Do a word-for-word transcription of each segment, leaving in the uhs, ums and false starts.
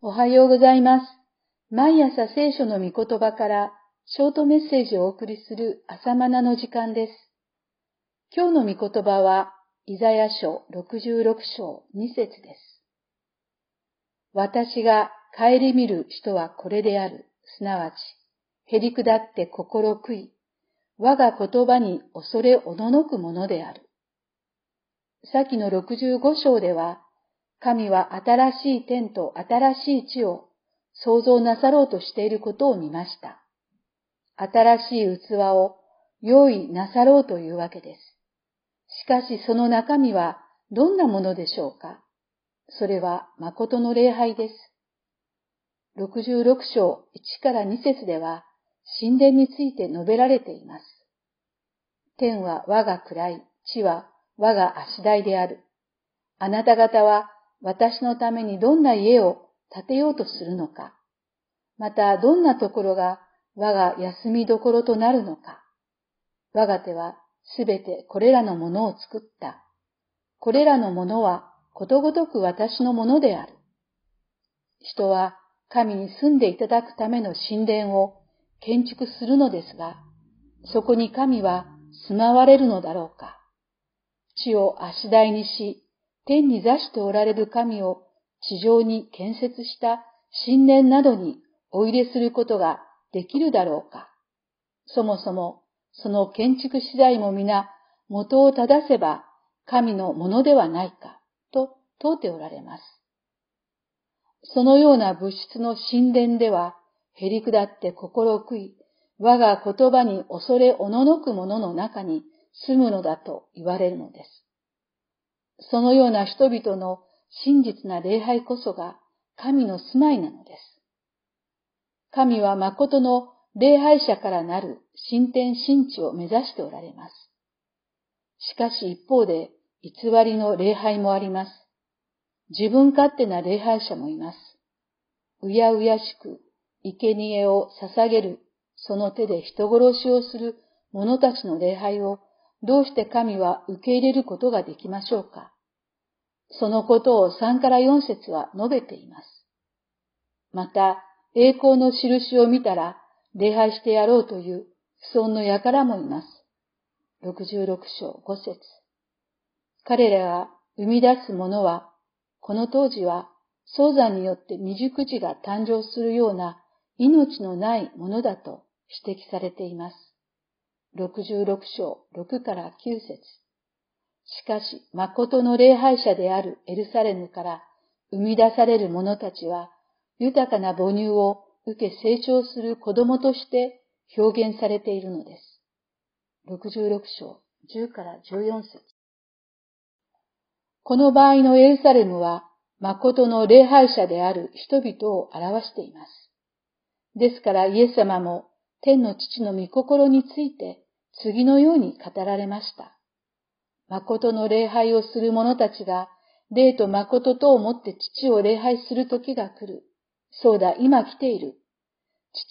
おはようございます。毎朝聖書の御言葉からショートメッセージをお送りする朝マナの時間です。今日の御言葉はイザヤ書ろくじゅうろく章に節です。私が顧みる人はこれである。すなわち、へりくだって心悔い、我が言葉に恐れおののくものである。先のろくじゅうご章では、神は新しい天と新しい地を創造なさろうとしていることを見ました。新しい器を用意なさろうというわけです。しかしその中身はどんなものでしょうか。それは誠の礼拝です。ろくじゅうろく章いちからに節では神殿について述べられています。天は我が位、地は我が足台である。あなた方は私のためにどんな家を建てようとするのか、またどんなところが我が休みどころとなるのか。我が手はすべてこれらのものを作った。これらのものはことごとく私のものである。人は神に住んでいただくための神殿を建築するのですが、そこに神は住まわれるのだろうか。地を足台にし、天に座しておられる神を地上に建設した神殿などにお入れすることができるだろうか。そもそもその建築資材も皆元を正せば神のものではないかと問うておられます。そのような物質の神殿では、へりくだって心を悔い、我が言葉に恐れおののくものの中に住むのだと言われるのです。そのような人々の真実な礼拝こそが神の住まいなのです。神は誠の礼拝者からなる新天新地を目指しておられます。しかし一方で偽りの礼拝もあります。自分勝手な礼拝者もいます。うやうやしく生贄を捧げる、その手で人殺しをする者たちの礼拝をどうして神は受け入れることができましょうか。そのことをさんからよん節は述べています。また、栄光の印を見たら礼拝してやろうという不遜の輩もいます。ろくじゅうろく章ご節。彼らが生み出すものは、この当時は早産によって未熟児が誕生するような命のないものだと指摘されています。ろくじゅうろく章ろくからきゅう節。しかし、誠の礼拝者であるエルサレムから生み出される者たちは、豊かな母乳を受け成長する子供として表現されているのです。ろくじゅうろく章じゅうからじゅうよん節。この場合のエルサレムは、誠の礼拝者である人々を表しています。ですからイエス様も、天の父の御心について次のように語られました。誠の礼拝をする者たちが、霊と誠とをもって父を礼拝する時が来る。そうだ、今来ている。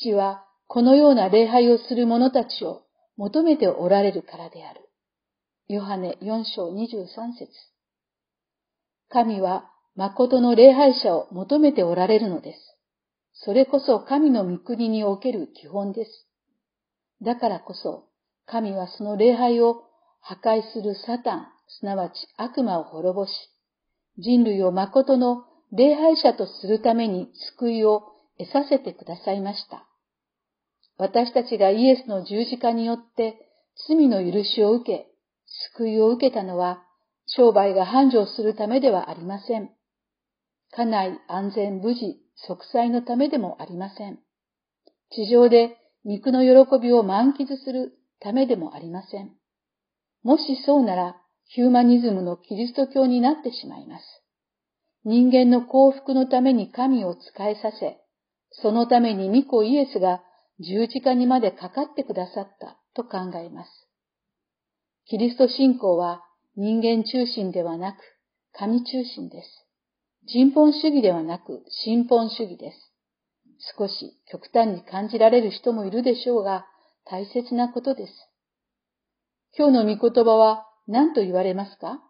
父はこのような礼拝をする者たちを求めておられるからである。ヨハネよん章にじゅうさん節。神は誠の礼拝者を求めておられるのです。それこそ神の御国における基本です。だからこそ、神はその礼拝を破壊するサタン、すなわち悪魔を滅ぼし、人類を誠の礼拝者とするために救いを得させてくださいました。私たちがイエスの十字架によって罪の許しを受け、救いを受けたのは、商売が繁盛するためではありません。家内安全無事、息災のためでもありません。地上で肉の喜びを満喫するためでもありません。もしそうなら、ヒューマニズムのキリスト教になってしまいます。人間の幸福のために神を仕えさせ、そのために御子イエスが十字架にまでかかってくださったと考えます。キリスト信仰は人間中心ではなく、神中心です。人本主義ではなく、神本主義です。少し極端に感じられる人もいるでしょうが、大切なことです。今日の御言葉は何と言われますか？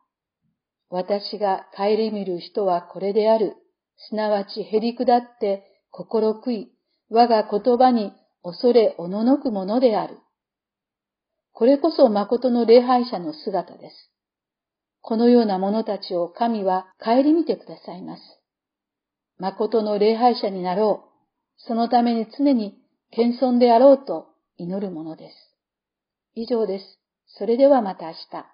私が顧みる人はこれである。すなわちへりくだって心悔い、我が言葉に恐れおののくものである。これこそ誠の礼拝者の姿です。このような者たちを神は顧みてくださいます。誠の礼拝者になろう。そのために常に謙遜であろうと祈るものです。以上です。それではまた明日。